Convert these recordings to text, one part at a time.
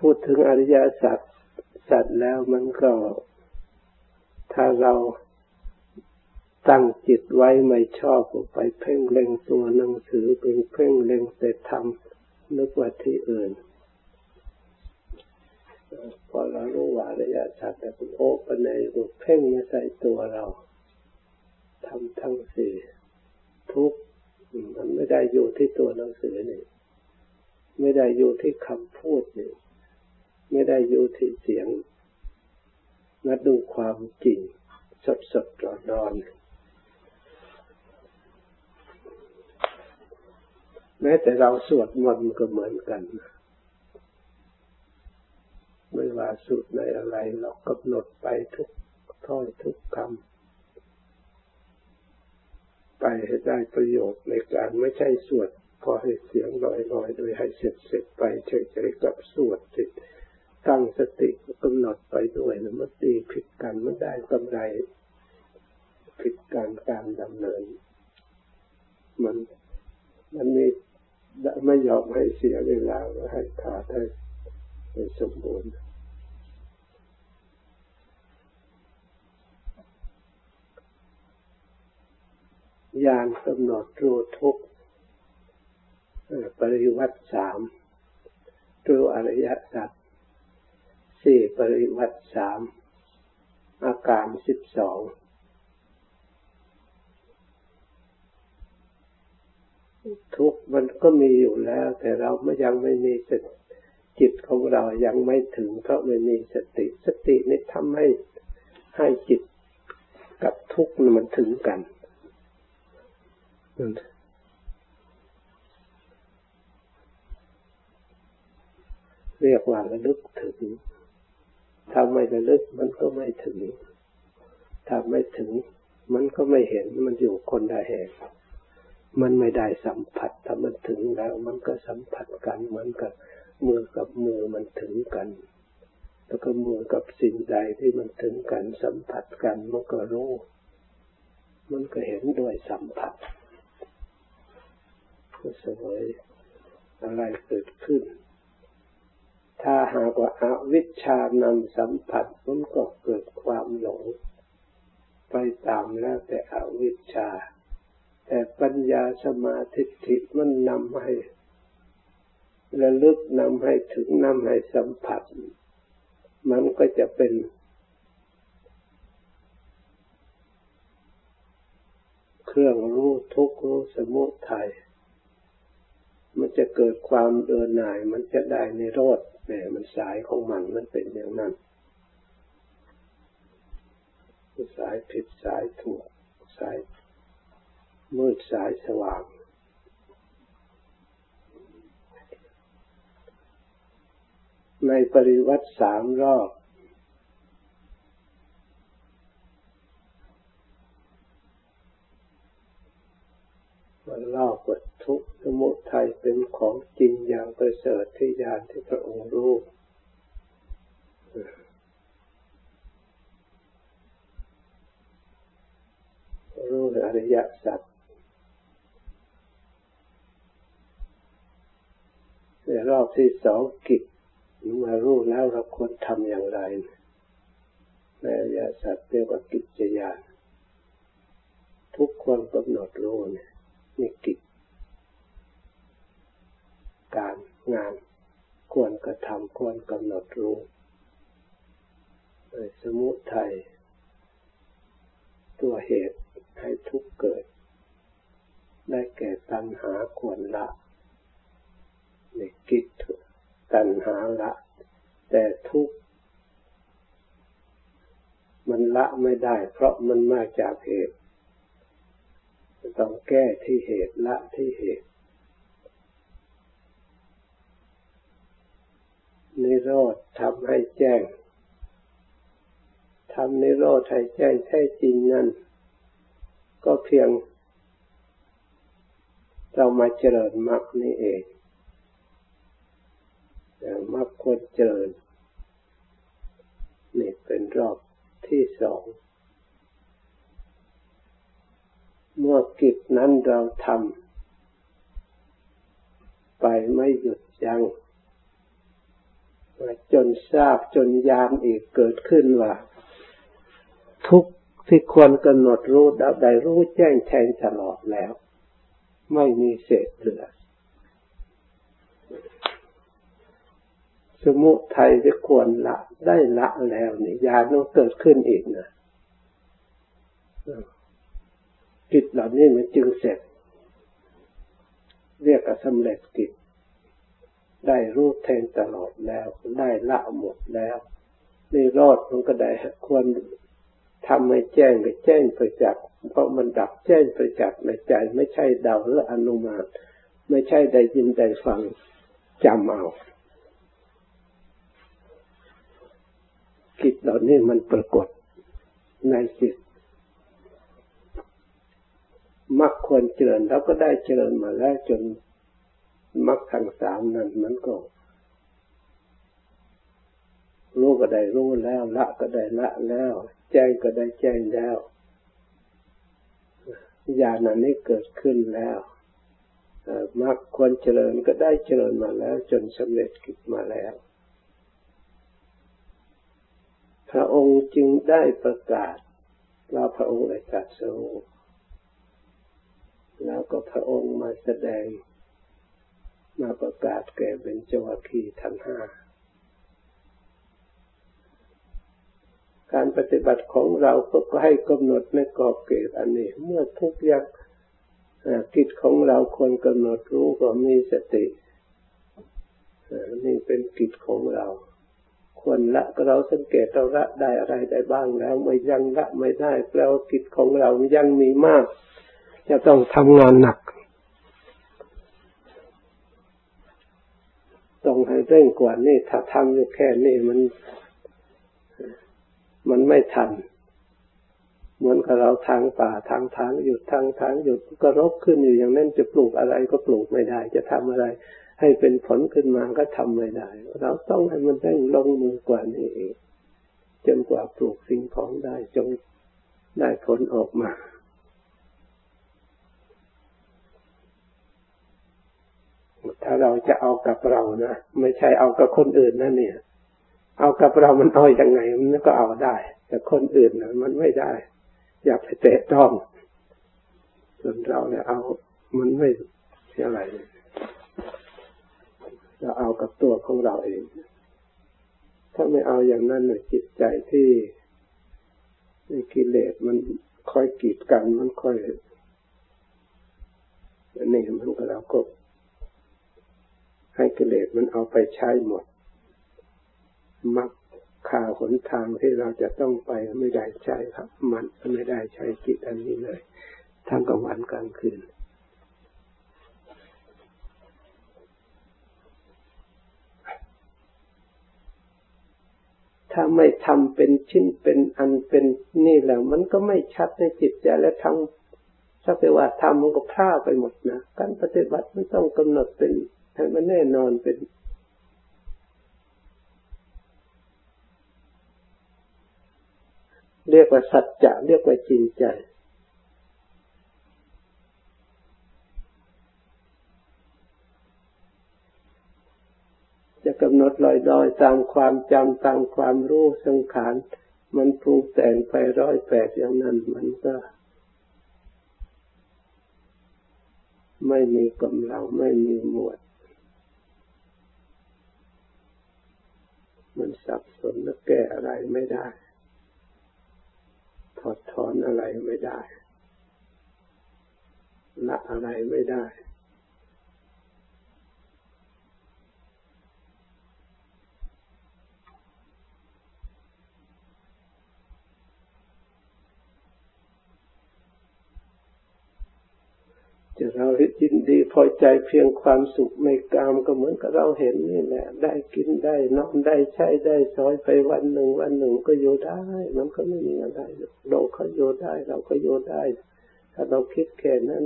พูดถึงอริยสัจแล้วมันก็ถ้าเราตั้งจิตไว้ไม่ชอบไปเพ่งเล็งตัวหนังสือเป็นเพ่งเล็งแต่ธรรมนึกว่าที่อื่นพอเรารู้ว่าอริยสัจแต่เป็นโอปะเนยก็เพ่งมาใส่ตัวเราทำทั้งสี่ทุกข์มันไม่ได้อยู่ที่ตัวหนังสือนี่ไม่ได้อยู่ที่คำพูดนี่ไม่ได้อยู่ที่เสียงนัดดูความจริงสดๆร้อนๆแม้แต่เราสวดมนต์ก็เหมือนกันไม่ว่าสูตรในอะไรเรากำหนดไปทุกถ้อยทุกคำไปให้ได้ประโยชน์ในการไม่ใช่สวดพอให้เสียงลอยๆโดยให้เสร็จๆไปเฉยๆกับสวดติดตั้งสติกำหนดไปด้วยนะมันตีผิดกันไม่ได้กำไรผิดกันการดำเนินมันไม่ยอมให้เสียเวลาให้ขาดให้สมบูรณ์ญาณกำหนดรู้ทุกข์ปริวัติสามรู้อริยสัจสี่ปริวัติสามอาการ12ทุกข์มันก็มีอยู่แล้วแต่เรายังไม่มีสติจิตของเรายังไม่ถึงเพราะไม่มีสตินี่ทำให้จิตกับทุกข์มันถึงกันเรียกว่าระลึกถึงถ้าไม่ระลึกมันก็ไม่ถึงถ้าไม่ถึงมันก็ไม่เห็นมันอยู่คนละแห่งมันไม่ได้สัมผัสถ้ามันถึงแล้วมันก็สัมผัสกันเหมือนกับมือกับมือมันถึงกันแล้วก็มือกับสิ่งใดที่มันถึงกันสัมผัสกันมันก็รู้มันก็เห็นด้วยสัมผัสก็เสวยอะไรเกิดขึ้นถ้าหากว่าอวิชชานำสัมผัสมันก็เกิดความหลงไปตามแล้วแต่อวิชชาแต่ปัญญาสมาธิมันนำให้ระลึกนำให้ถึงนำให้สัมผัสมันก็จะเป็นเครื่องรู้ทุกข์รู้สมุทัยมันจะเกิดความเบื่อหน่ายมันจะได้นิโรธเนี่ยมันสายของมันเป็นอย่างนั้นสายผิดสายถูกสายมืดสายสว่างในปริวัติสามรอบมันเล่าว่าทุกข์สมุทัยเป็นของจริงอย่างประเสริฐที่ญาณที่พระองค์รู้อริยสัจในรอบที่สองกิจมารู้แล้วเราควรทำอย่างไรในอริยสัจเรียกว่ากิจญาณทุกคนกำหนดรู้นี่กิจการงานควรกระทำควรกำหนดรู้สมุทัยตัวเหตุให้ทุกข์เกิดได้แก่ตัณหาควรละนี่กิจตัณหาละแต่ทุกข์มันละไม่ได้เพราะมันมาจากเหตุต้องแก้ที่เหตุละที่เหตุนิโรธทำให้แจ้งทำนิโรธให้แจ้งแท้จริงนั้นก็เพียงเรามาเจริญมรรคนี่เองมรรคควรเจริญนี่เป็นรอบที่สองเมื่อกิจนั้นเราทำไปไม่หยุดยั้ง จนทราบจนยามอีกเกิดขึ้นว่าทุกข์ที่ควรกำหนดรู้ได้รู้แจ้งแทงตลอดแล้วไม่มีเศษเหลือสมุทัยที่ควรละได้ละแล้วนี่ญาณต้องเกิดขึ้นอีกนะกิจเหล่านี้มันจึงเสร็จเรียกว่าสำเร็จกิจได้รู้แทงตลอดแล้วได้ละหมดแล้วนิโรธมันก็ได้ควรทำให้แจ้งได้แจ้งประจักษ์เพราะมันดับแจ้งประจักษ์ในใจไม่ใช่เดาและอนุมานไม่ใช่ได้ยินได้ฟังจำเอากิจเหล่านี้มันปรากฏในจิตมรรคควรเจริญแล้วก็ได้เจริญมาแล้วจนมรรคทั้งสามนั้นมันก็รู้ก็ได้รู้แล้วละก็ได้ละแล้วแจ้งก็ได้แจ้งแล้วญาณนั้นเกิดขึ้นแล้วมรรคควรเจริญก็ได้เจริญมาแล้วจนสำเร็จกิจมาแล้วพระองค์จึงได้ประกาศว่าพระองค์ได้ตรัสรู้แล้วก็พระองค์มาแสดงมาประกาศแก่เบญจวัคคีย์ทั้งห้าการปฏิบัติของเราก็ให้กำหนดในกรอบเกณฑ์อันนี้เมื่อทุกยักกิจของเราควรกำหนดรู้ก็มีสตินี่เป็นกิจของเราควรละก็เราสังเกตเราละได้อะไรได้บ้างแล้วไม่ยังละไม่ได้แปลว่ากิจของเรายังมีมากจะต้องทำงานหนักต้องให้เร่งกว่านี้ถ้าทำอยู่แค่นี้มันไม่ทันเหมือนกับเราทางป่าทางหยุดทางหยุดก็รกขึ้นอยู่อย่างนั้นจะปลูกอะไรก็ปลูกไม่ได้จะทำอะไรให้เป็นผลขึ้นมาก็ทำไม่ได้เราต้องให้มันได้ลงมือกว่านี้เองจนกว่าปลูกสิ่งของได้จนได้ผลออกมาถ้าเราจะเอากับเรานะไม่ใช่เอากับคนอื่นนะเนี่ยเอากับเรามันเอาอย่างไงมันก็เอาได้แต่คนอื่นนะมันไม่ได้อย่าไปเตะต้องส่วนเราเนี่ยเอามันไม่ใช่อะไรเราเอากับตัวของเราเองถ้าไม่เอาอย่างนั้นเนี่ยจิตใจที่กิเลสมันคอยกีดกันมันคอยนี่มันก็เราก็ให้กิเลสมันเอาไปใช้หมดมรรคข้าหนทางที่เราจะต้องไปไม่ได้ใช้ครับมันไม่ได้ใช้กิจอันนี้เลยทั้งกลางวันกลางคืนถ้าไม่ทำเป็นชิ้นเป็นอันเป็นนี่แล้วมันก็ไม่ชัดในจิตใจและทำถ้าไปว่าทำมันก็พลาดไปหมดนะการปฏิบัติมันต้องกำหนดเป็นให้มันแน่นอนเป็นเรียกว่าสัจจะเรียกว่าจริงใจจะกำหนดลอยๆตามความจำตามความรู้สังขารมันปรุงแต่งไปร้อยแปดอย่างนั้นมันก็ไม่มีกำลังไม่มีหมวดมันสับสนและแก้อะไรไม่ได้ถอดถอนอะไรไม่ได้ละอะไรไม่ได้จะเรายินดีพอใจเพียงความสุขในกามก็เหมือนกับเราเห็นนี่แหละได้กินได้นอนได้ใช้ได้สอยไปวันหนึ่งก็อยู่ได้มันก็ไม่มีอะไรเราก็อยู่ได้เราก็อยู่ได้ถ้าเราคิดแค่นั้น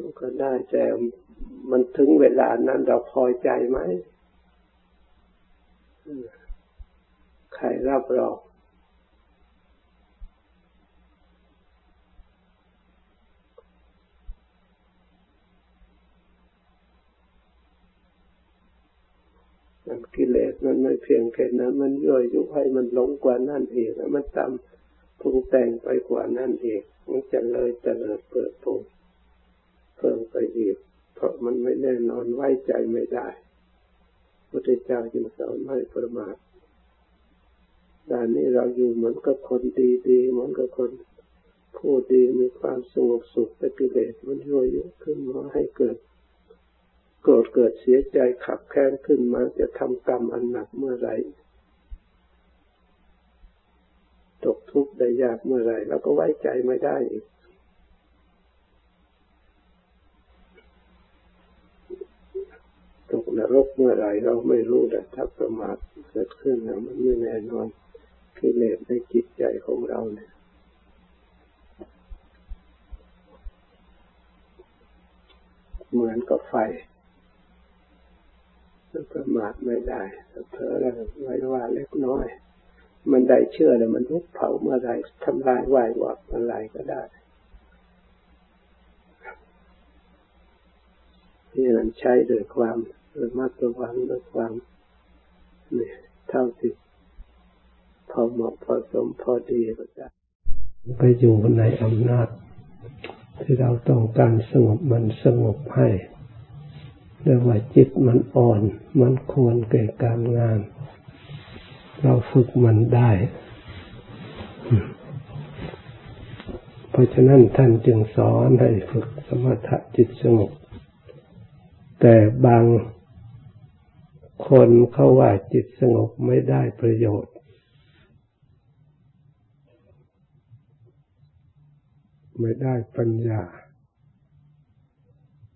มันก็ได้แต่มันถึงเวลานั้นเราพอใจไหมใครรับรอง มันกิเลสมันไม่เพียงแค่นั้นมันย่อยยุบให้มันหลงกว่านั่นเองมันตำปรุงแต่งไปกว่านั่นเองมันจะเลยเตลิดเปิดโปงเพิ่มไปอีกเพราะมันไม่แน่นอนไว้ใจไม่ได้พระพุทธเจ้าจึงสอนให้ประมาทด้านนี้เราอยู่เหมือนกับคนดีๆเหมือนกับคนผู้ดีมีความสงบสุขแต่กิเลสมันยั่วยุขึ้นมาให้เกิดโกรธเกิดเสียใจขับแค้นขึ้นมาจะทำกรรมอันหนักเมื่อไรตกทุกข์ได้ยากเมื่อไรแล้วก็ไว้ใจไม่ได้อีกตกนรกเมื่อไรเราไม่รู้แต่ถ้าประมาทเกิดขึ้นแล้วมันไม่แน่นอนกิเลสในจิตใจของเราเนี่ยเหมือนกับไฟประมาทไม่ได้เผลอแล้วไว้ว่าเล็กน้อยมันได้เชื่อแล้วมันลุกเผาเมื่อไรทำลายไหว้วับอะไรก็ได้ที่นั่นใช้โดยความระมัดระวังโดยความเนี่ยเท่าที่พอเหมาะพอสมพอดีก็ได้ไปอยู่ในอำนาจที่เราต้องการสงบมันสงบให้เรียกว่าจิตมันอ่อนมันควรแก่การงานเราฝึกมันได้เพราะฉะนั้นท่านจึงสอนให้ฝึกสมถะจิตสงบแต่บางคนเขาว่าจิตสงบไม่ได้ประโยชน์ไม่ได้ปัญญา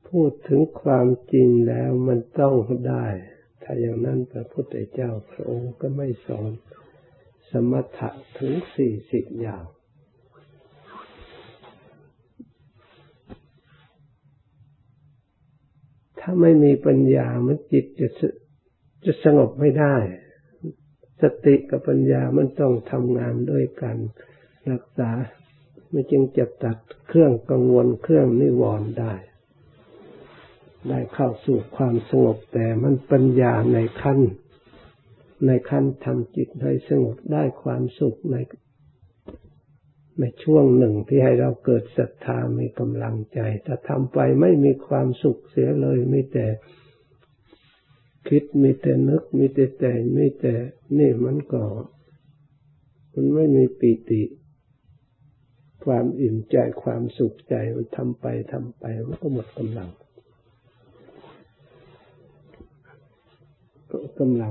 พูดถึงความจริงแล้วมันต้องได้ถ้าอย่างนั้นพระพุทธเจ้าพระองค์ก็ไม่สอนสมถะถึง40อย่างถ้าไม่มีปัญญามันจิตจะสงบไม่ได้สติกับปัญญามันต้องทำงานด้วยกันรักษามันจึงจะตัดเครื่องกังวลเครื่องนิวรณ์ได้เข้าสู่ความสงบแต่มันปัญญาในขั้นทำจิตให้สงบได้ความสุขในช่วงหนึ่งที่ให้เราเกิดศรัทธามีกำลังใจแต่ทำไปไม่มีความสุขเสียเลยมีแต่คิดมีแต่นึกมีแต่แต่งมีแต่นี่มันไม่มีปิติความอิ่มใจความสุขใจมันทำไปมันก็หมดกำลั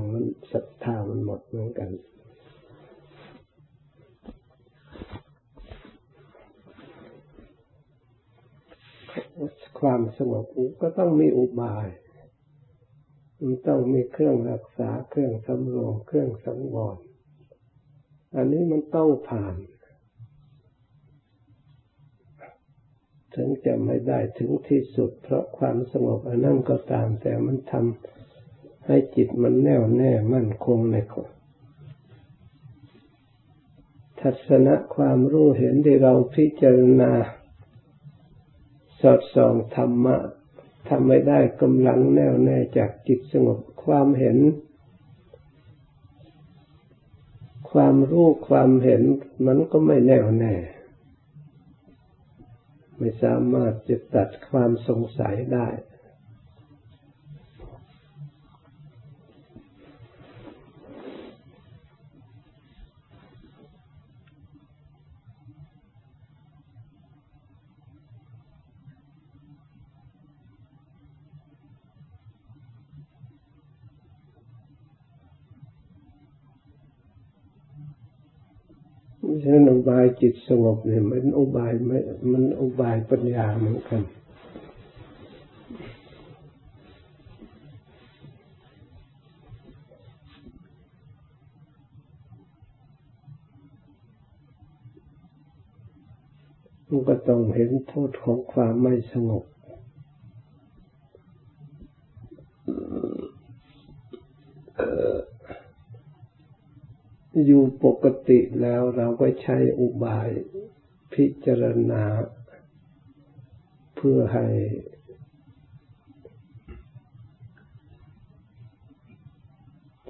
งมันศรัทธามันหมดเหมือนกันความสงบนี้ก็ต้องมีอุบายมันต้องมีเครื่องรักษาเครื่องสำรวมเครื่องสังวรอันนี้มันต้องผ่านถึงจะไม่ได้ถึงที่สุดเพราะความสงบอันนั้นก็ตามแต่มันทำให้จิตมันแน่วแน่มั่นคงในข้อทัศนะความรู้เห็นที่เราพิจารณาสอดส่องธรรมะทำไม่ได้กำลังแน่วแน่จากจิตสงบความเห็นความรู้ความเห็นมันก็ไม่แน่วแน่ไม่สามารถจะตัดความสงสัยได้ฉะนั้นอุบายจิตสงบเนี่ยมันอุบายไม่มันอุบายปัญญาเหมือนกันมันก็ต้องเห็นโทษของความไม่สงบอยู่ปกติแล้วเราก็ใช้อุบายพิจารณาเพื่อให้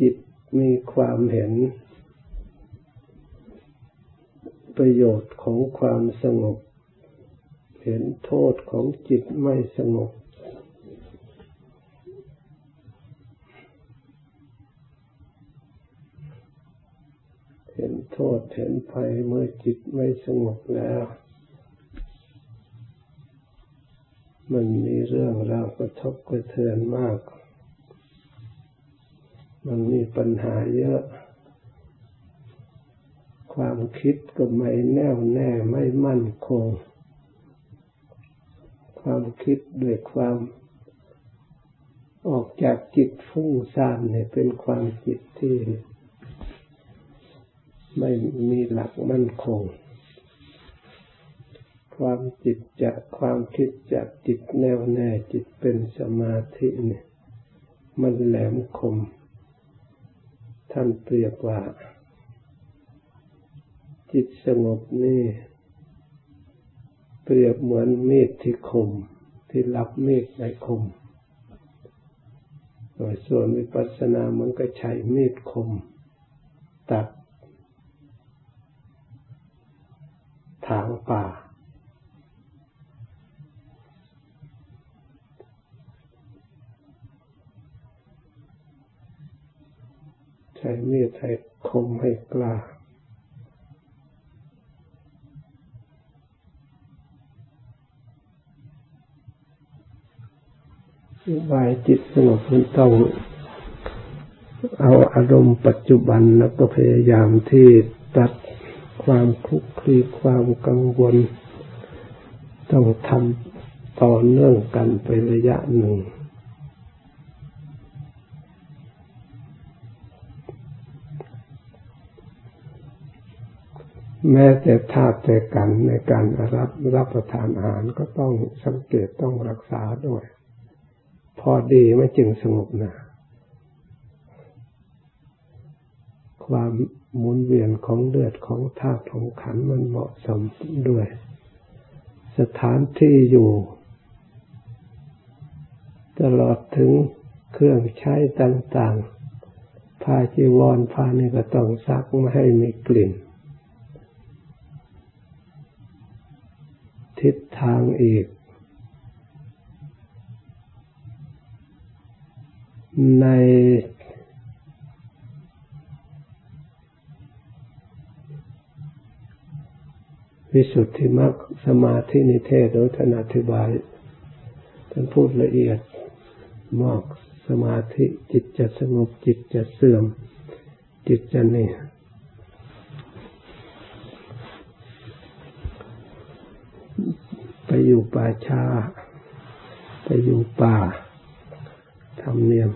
จิตมีความเห็นประโยชน์ของความสงบเห็นโทษของจิตไม่สงบเห็นโทษเห็นภัยเมื่อจิตไม่สงบแล้วมันมีเรื่องราวกระทบกระเทือนมากมันมีปัญหาเยอะความคิดก็ไม่แน่วแน่ไม่มั่นคงความคิดด้วยความออกจากจิตฟุ้งซ่านเนี่ยเป็นความคิดที่ไม่มีหลักมั่นคงความจิตจากความคิดจากจิตแน่วแน่จิตเป็นสมาธิเนี่ยมันแหลมคมท่านเปรียบว่าจิตสงบนี่เปรียบเหมือนมีดที่คมที่รับมีดในคมโดยส่วนวิปัสสนามันก็ใช้มีดคมตัดถางป่าใช้มีดให้คมให้กล้าอุบายจิตสงบมันต้องเอาอารมณ์ปัจจุบันแล้วก็พยายามที่ตัดความคลุกคลีความกังวลต้องทำต่อเนื่องกันไประยะหนึ่งแม้แต่ธาตุแต่กันในการรับประทานอาหารก็ต้องสังเกตต้องรักษาด้วยพอดีไม่จึงสงบนะความหมุนเวียนของเลือดของธาตุของขันธ์มันเหมาะสมด้วยสถานที่อยู่ตลอดถึงเครื่องใช้ต่างๆผ้าจีวรผ้านี่ก็ต้องซักไม่ให้มีกลิ่นทิศทางอีกในวิสุทธิมรรคสมาธินิเทศโดยท่านอธิบายท่านพูดละเอียดมากสมาธิจิตจะสงบจิตจะเสื่อมจิตจะนี่ไปอยู่ป่าช้าไปอยู่ป่าทำเนียม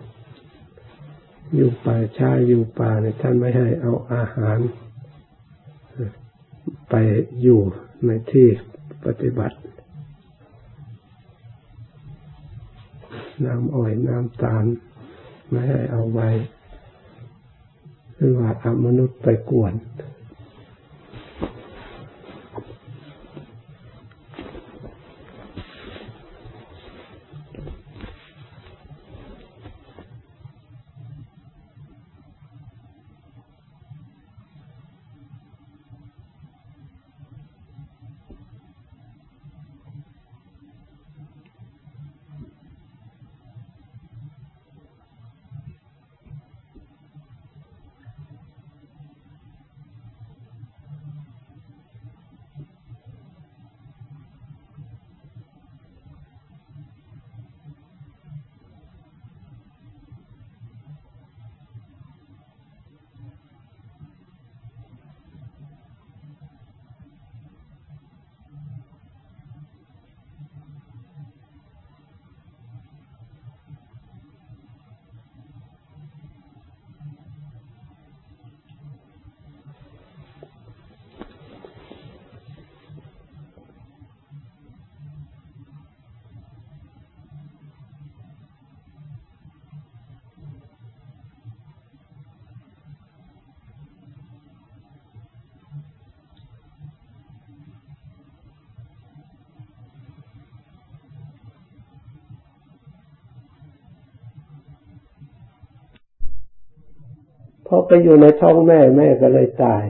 อยู่ป่าช้าอยู่ป่าเนี่ยท่านไม่ให้เอาอาหารไปอยู่ในที่ปฏิบัติน้ำอ้อยน้ำตาลไม่ให้เอาไว้หรือว่าเอามนุษย์ไปกวน พอไปอยู่ในท้องแม่แม่ก็เลยตาย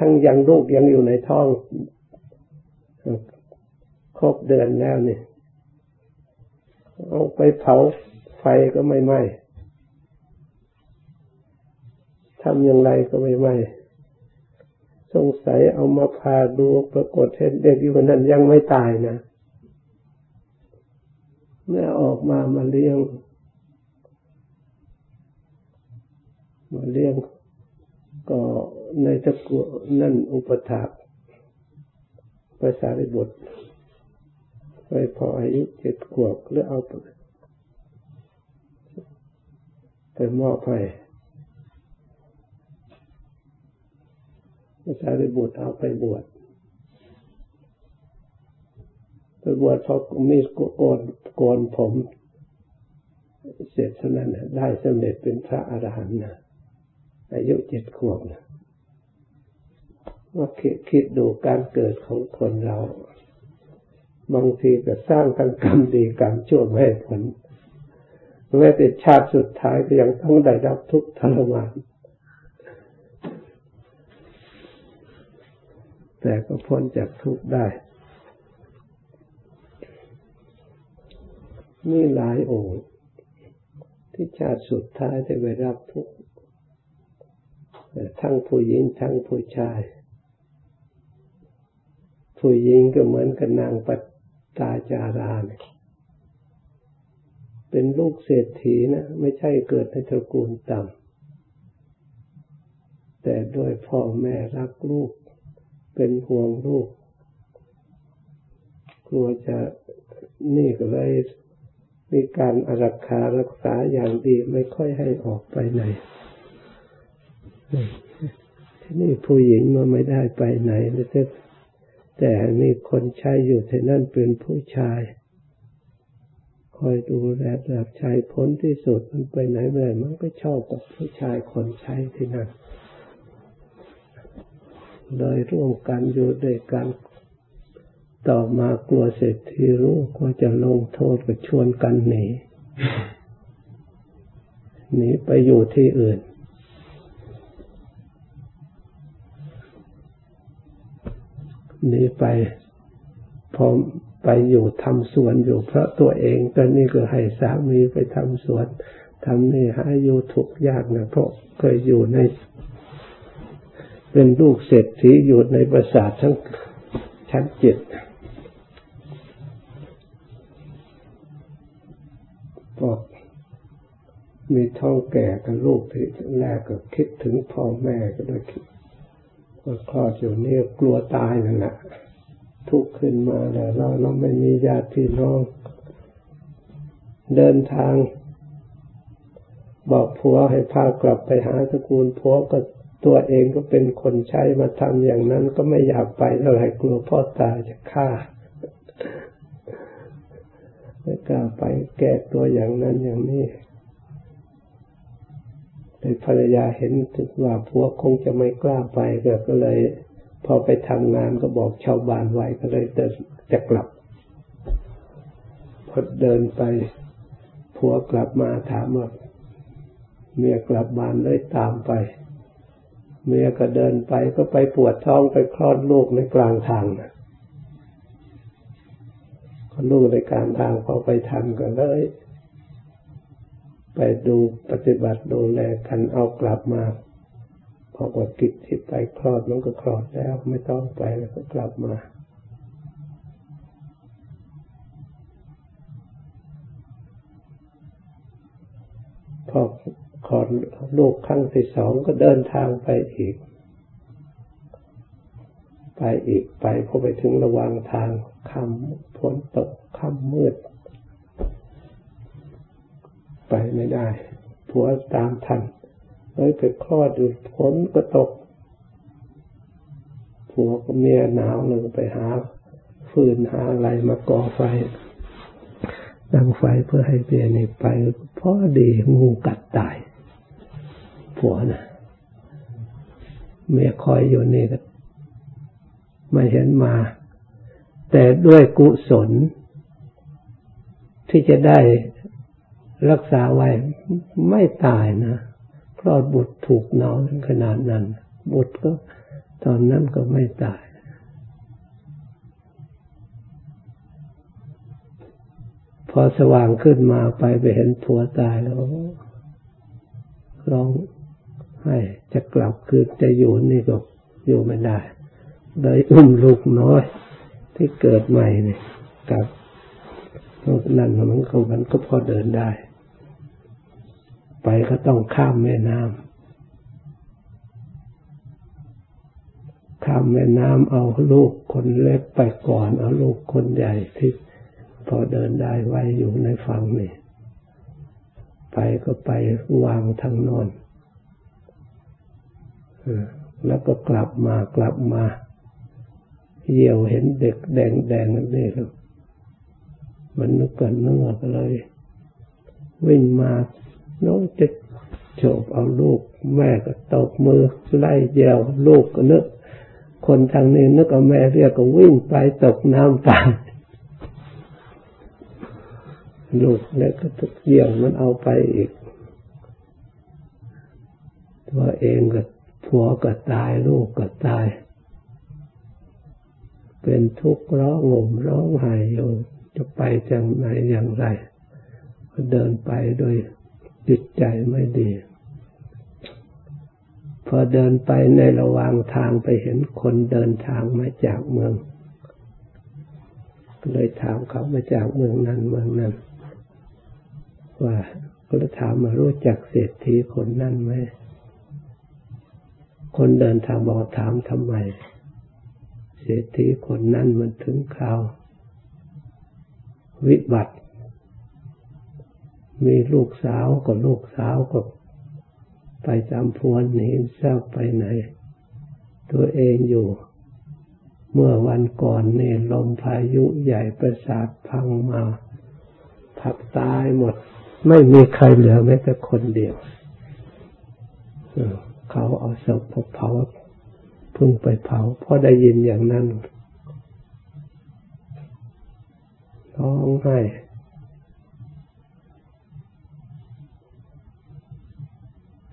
ทั้งยังลูกยังอยู่ในท้องครบเดือนแล้วนี่เอาไปเผาไฟก็ไม่ไหม้ทำอย่างไรก็ไม่ไหม้สงสัยเอามาพาดูปรากฏเห็นเด็กอยู่นั้นยังไม่ตายนะแม่ออกมาเลี้ยงก็ในตะกุนั่นอุปถากพระสารีบุตรไปพออายุ7 ขวบหรือเอาไปมอบให้พระสารีบุตรเอาไปบวชเขามีโกนผมเสร็จเท่านั้นได้สำเร็จเป็นพระอรหันต์นะอายุ7 ขวบนะว่าคิดดูการเกิดของคนเราบางทีก็สร้างทั้งกรรมดีกรรมชั่วไม่ให้ผลแม้แต่ชาติสุดท้ายก็ยังต้องได้รับทุกข์ทรมานแต่ก็พ้นจากทุกข์ได้มีหลายองค์ที่ชาติสุดท้ายได้ไปรับทุกข์ทั้งผู้หญิงทั้งผู้ชายผู้หญิงก็เหมือนกับนางปัตตาจาราเป็นลูกเศรษฐีนะไม่ใช่เกิดในตระกูลต่ำแต่ด้วยพ่อแม่รักลูกเป็นห่วงลูกกลัวจะนี่ก็เลยมีการอารักขารักษาอย่างดีไม่ค่อยให้ออกไปไหนที่นี่ผู้หญิงมันไม่ได้ไปไหนนะแต่มีคนใช้อยู่ที่นั่นเป็นผู้ชายคอยดูแลรับใช้ผลที่สุดมันไปไหนไม่ได้มันก็ชอบกับผู้ชายคนใช้ที่นั่นโดยร่วมกันอยู่ด้วยกันต่อมากลัวเศรษฐีรู้ก็จะลงโทษก็ชวนกันหนีไปอยู่ที่อื่นหนีไปพอไปอยู่ทำสวนอยู่เพราะตัวเองก็นี่ก็ให้สามีไปทำสวนทำนี่หาอยู่ทุกข์ยากนะเพราะเคยอยู่ในเป็นลูกเศรษฐีอยู่ในปราสาททั้งชั้น7บอกมีเท่าแก่กับลูกที่แรกก็คิดถึงพ่อแม่ก็ได้คิดว่าคลอดอยู่นี่กลัวตายนั่นแหละทุกข์ขึ้นมาแล้วเราไม่มีญาติพี่น้องเดินทางบอกผัวให้พากลับไปหาตระกูลผัวก็ตัวเองก็เป็นคนใช้มาทำอย่างนั้นก็ไม่อยากไปเท่าไหร่กลัวพ่อตายจะฆ่าไม่กล้าไปแก้ตัวอย่างนั้นอย่างนี้แต่ภรรยาเห็นว่าพวกคงจะไม่กล้าไปก็เลยพอไปทำงานก็บอกชาวบ้านไว้ก็เลยจะกลับพอเดินไปผัวกลับมาถามว่าเมียกลับบ้านเลยตามไปเมียก็เดินไปก็ไปปวดท้องไปคลอดลูกในกลางทางนะคลอดลูกในกลางทางพอไปทันก็เลยไปดูปฏิบัติดูแลกันเอากลับมาพอกว่ากิจที่ไปคลอดมันก็คลอดแล้วไม่ต้องไปแล้วก็กลับมาพอคลอดลูกครั้งที่2ก็เดินทางไปอีกไปพอไปถึงระหว่างทางค่ำฝนตกค่ำมืดไปไม่ได้ผัวตามทันเลยไปคลอดอยู่ฝนก็ตกผัวกับเมียหนาวเลยไปหาฟืนหาอะไรมาก่อไฟดังไฟเพื่อให้เมียนี่ไปพอดีงูกัดตายผัวนะเมียคอยอยู่นี่ก็ไม่เห็นมาแต่ด้วยกุศลที่จะได้ รักษาไว้ไม่ตายนะเพราะบุตรถูกหนอนขนาดนั้นบุตรก็ตอนนั้นก็ไม่ตายพอสว่างขึ้นมาไปเห็นผัวตายแล้วร้องให้จะกลับคืนจะอยู่นี่ก็อยู่ไม่ได้เลยอุ้มลูกน้อยที่เกิดใหม่เนี่ยกับลูกนั่นมันก็พอเดินได้ไปก็ต้องข้ามแม่น้ำเอาลูกคนเล็กไปก่อนเอาลูกคนใหญ่ที่พอเดินได้ไว้อยู่ในฝั่งนี่ไปก็ไปวางทางโน้นแล้วก็กลับมาเหี่ยวเห็นเด็กแดงนั่นนี่ครับมันนึกกันนึกอะไรเลยวิ่งมาน้องจะโฉบเอาลูกแม่ก็ตบมือไล่แยวลูกก็นึกคนทางนี้นึกเอาแม่เรียกก็วิ่งไปตกน้ำตายลูกแล้วก็ตกเหี่ยวมันเอาไปอีกตัวเองก็ผัวก็ตายลูกก็ตายเป็นทุกข์ร้องห่มร้องไห้อยู่จะไปจังไหนอย่างไรก็เดินไปโดยจิตใจไม่ดีพอเดินไปในระหว่างทางไปเห็นคนเดินทางมาจากเมืองเลยถามเขามาจากเมืองนั้นเมืองนั้นว่าก็เลยถามมารู้จักเศรษฐีคนนั้นไหมคนเดินทางบอกถามทำไมเศรษฐีคนนั้นมันถึงข่าววิบัติมีลูกสาวก็ไปจำพวนหนีเศร้าไปไหนตัวเองอยู่เมื่อวันก่อนเนี่ยลมพายุใหญ่ประสาทพังมาทับตายหมดไม่มีใครเหลือแม้แต่คนเดียวเขาเอาศพเผาพึ่งไปเผาพอได้ยินอย่างนั้นร้องไห้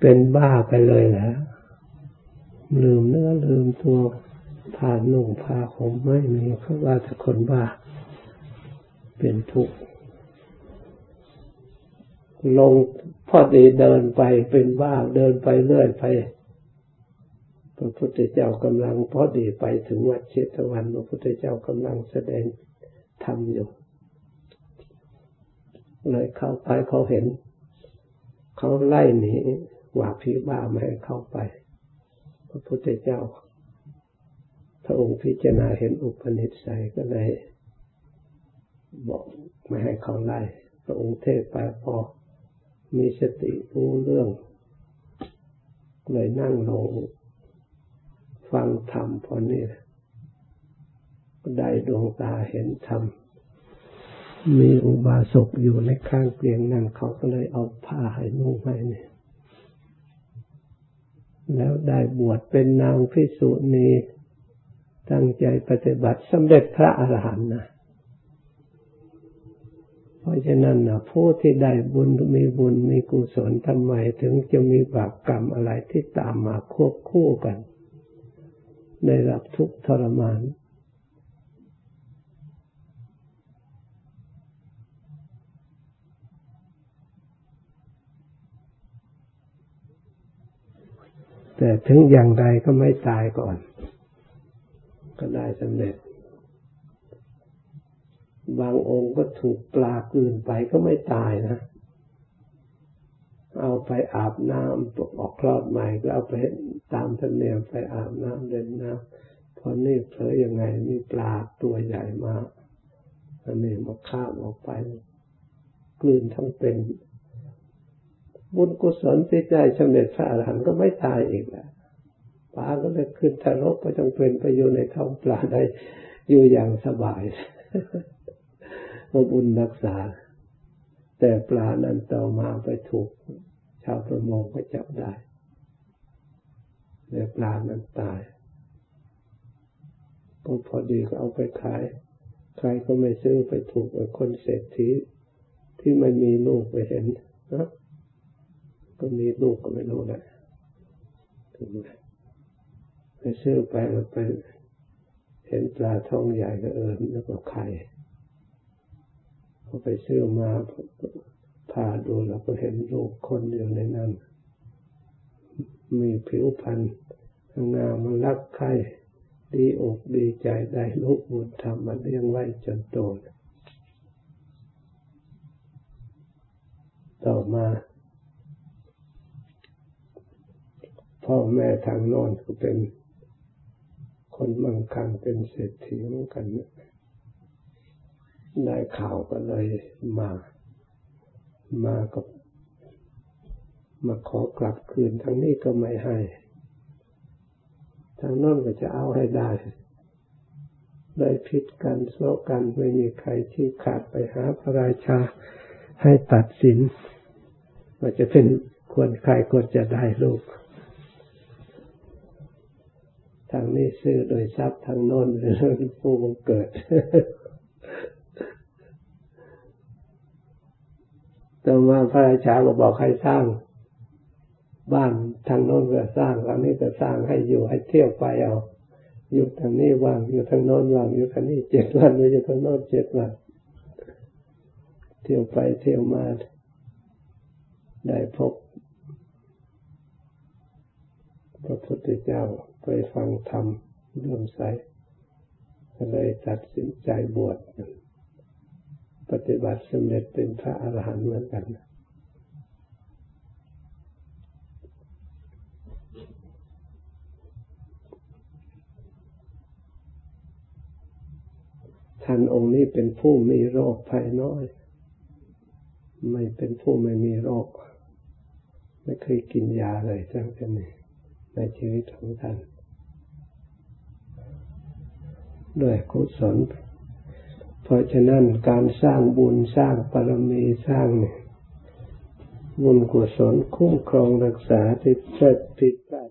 เป็นบ้าไปเลยนะลืมเนื้อลืมตัวผ่านนุ่งผ้าห่มไม่มีเพราะว่าถ้าคนบ้าเป็นทุกข์ลงพอดีเดินไปเป็นบ้าเดินไปเรื่อยไปพระพุทธเจ้ากำลังพอดีไปถึงวัดเชตวันพระพุทธเจ้ากำลังแสดงธรรมอยู่เลยเข้าไปเขาเห็นเขาไล่หนีว่าผีบ้าไม่ให้เข้าไปพระพุทธเจ้าพระองค์พิจารณาเห็นอุปนิสัยก็เลยบอกไม่ให้เขาไล่พระองค์เทศไปพอมีสติรู้เรื่องเลยนั่งลงฟังธรรมพอนี้ได้ดวงตาเห็นธรรมมีอุบาสกอยู่ในข้างเตียงนั่งเขาก็เลยเอาผ้าให้นุ่งให้เนี่ยแล้วได้บวชเป็นนางภิกษุณีตั้งใจปฏิบัติสำเร็จพระอรหันต์นะเพราะฉะนั้นนะผู้ที่ได้บุญมีกุศลทำไมถึงจะมีบาปกรรมอะไรที่ตามมาควบคู่กันได้รับทุกข์ทรมานแต่ถึงอย่างใดก็ไม่ตายก่อนก็ได้สำเร็จบางองค์ก็ถูกปลากลืนไปก็ไม่ตายนะเอาไปอาบน้ำออกคลอดใหม่ก็เอาไปตามธรรมเนียมไปอาบน้ำเล่นน้ำพอนี่เผลอยังไงมีปลาตัวใหญ่มากอันนี้มาข้ามออกไปกลืนทั้งเป็นบุญกุศลที่ได้สำเร็จพระอรหันต์ก็ไม่ตายอีกแล้วปลาก็เลยขึ้นทะลกไปจงเป็นประโยชน์ในท้องปลาได้อยู่อย่างสบายบุญรักษาแต่ปลานั้นต่อมาไปถูกชาวประมงก็จับได้และปลานั้นตายก็พอดีก็เอาไปขายใครก็ไม่ซื้อไปถูกคนเศรษฐี ที่ไม่มีลูกไปเห็นนะก็มีลูกก็ไม่รู้นะถึงไปซื้อไปแล้วไปเห็นปลาท้องใหญ่ก็แล้วก็ไข่พอไปซื้อมาพาดูแล้วก็เห็นลูกคนอยู่ในนั้นมีผิวพรรณงามมันรักใครดีอกดีใจได้ลูกบุญธรรมมันเลี้ยงไว้จนโตต่อมาพ่อแม่ทางโน้นก็เป็นคนมั่งคั่งเป็นเศรษฐีเหมือนกันได้ข่าวก็เลยมาขอกลับคืนทางนี้ก็ไม่ให้ทางโน้นก็จะเอาให้ได้ได้ผิดกันโซ่กันไม่มีใครที่ขาดไปหาพระราชาให้ตัดสินว่าจะเป็นควรใครควรจะได้ลูกทางนี้ซื้อโดยทรัพย์ทางโน้นโดยเรื่องผู้บังเกิดแต่ว่าพระราชาก็บอกให้สร้างบ้านทางโน้นก็สร้างทางนี้ก็สร้างให้อยู่ให้เที่ยวไปเอาอยู่ทางนี้ว่างอยู่ทางโน้นว่างอยู่ทางนี้7 วันอยู่ทางโน้น7 วันเที่ยวไปเที่ยวมาได้พบพระพุทธเจ้าไปฟังธรรมเลื่อมใสเลยตัดสินใจบวชปฏิบัติสำเร็จเป็นพระอรหันต์เหมือนกันท่านองค์นี้เป็นผู้มีโรคภัยน้อยไม่เป็นผู้ไม่มีโรคไม่เคยกินยาเลยตั้งแต่นี้ในชีวิตของท่านด้วยกุศลเพราะฉะนั้นการสร้างบุญสร้างปรมีสร้างบุญกุศลคุ้มครองรักษาที่เสด็จติดใจ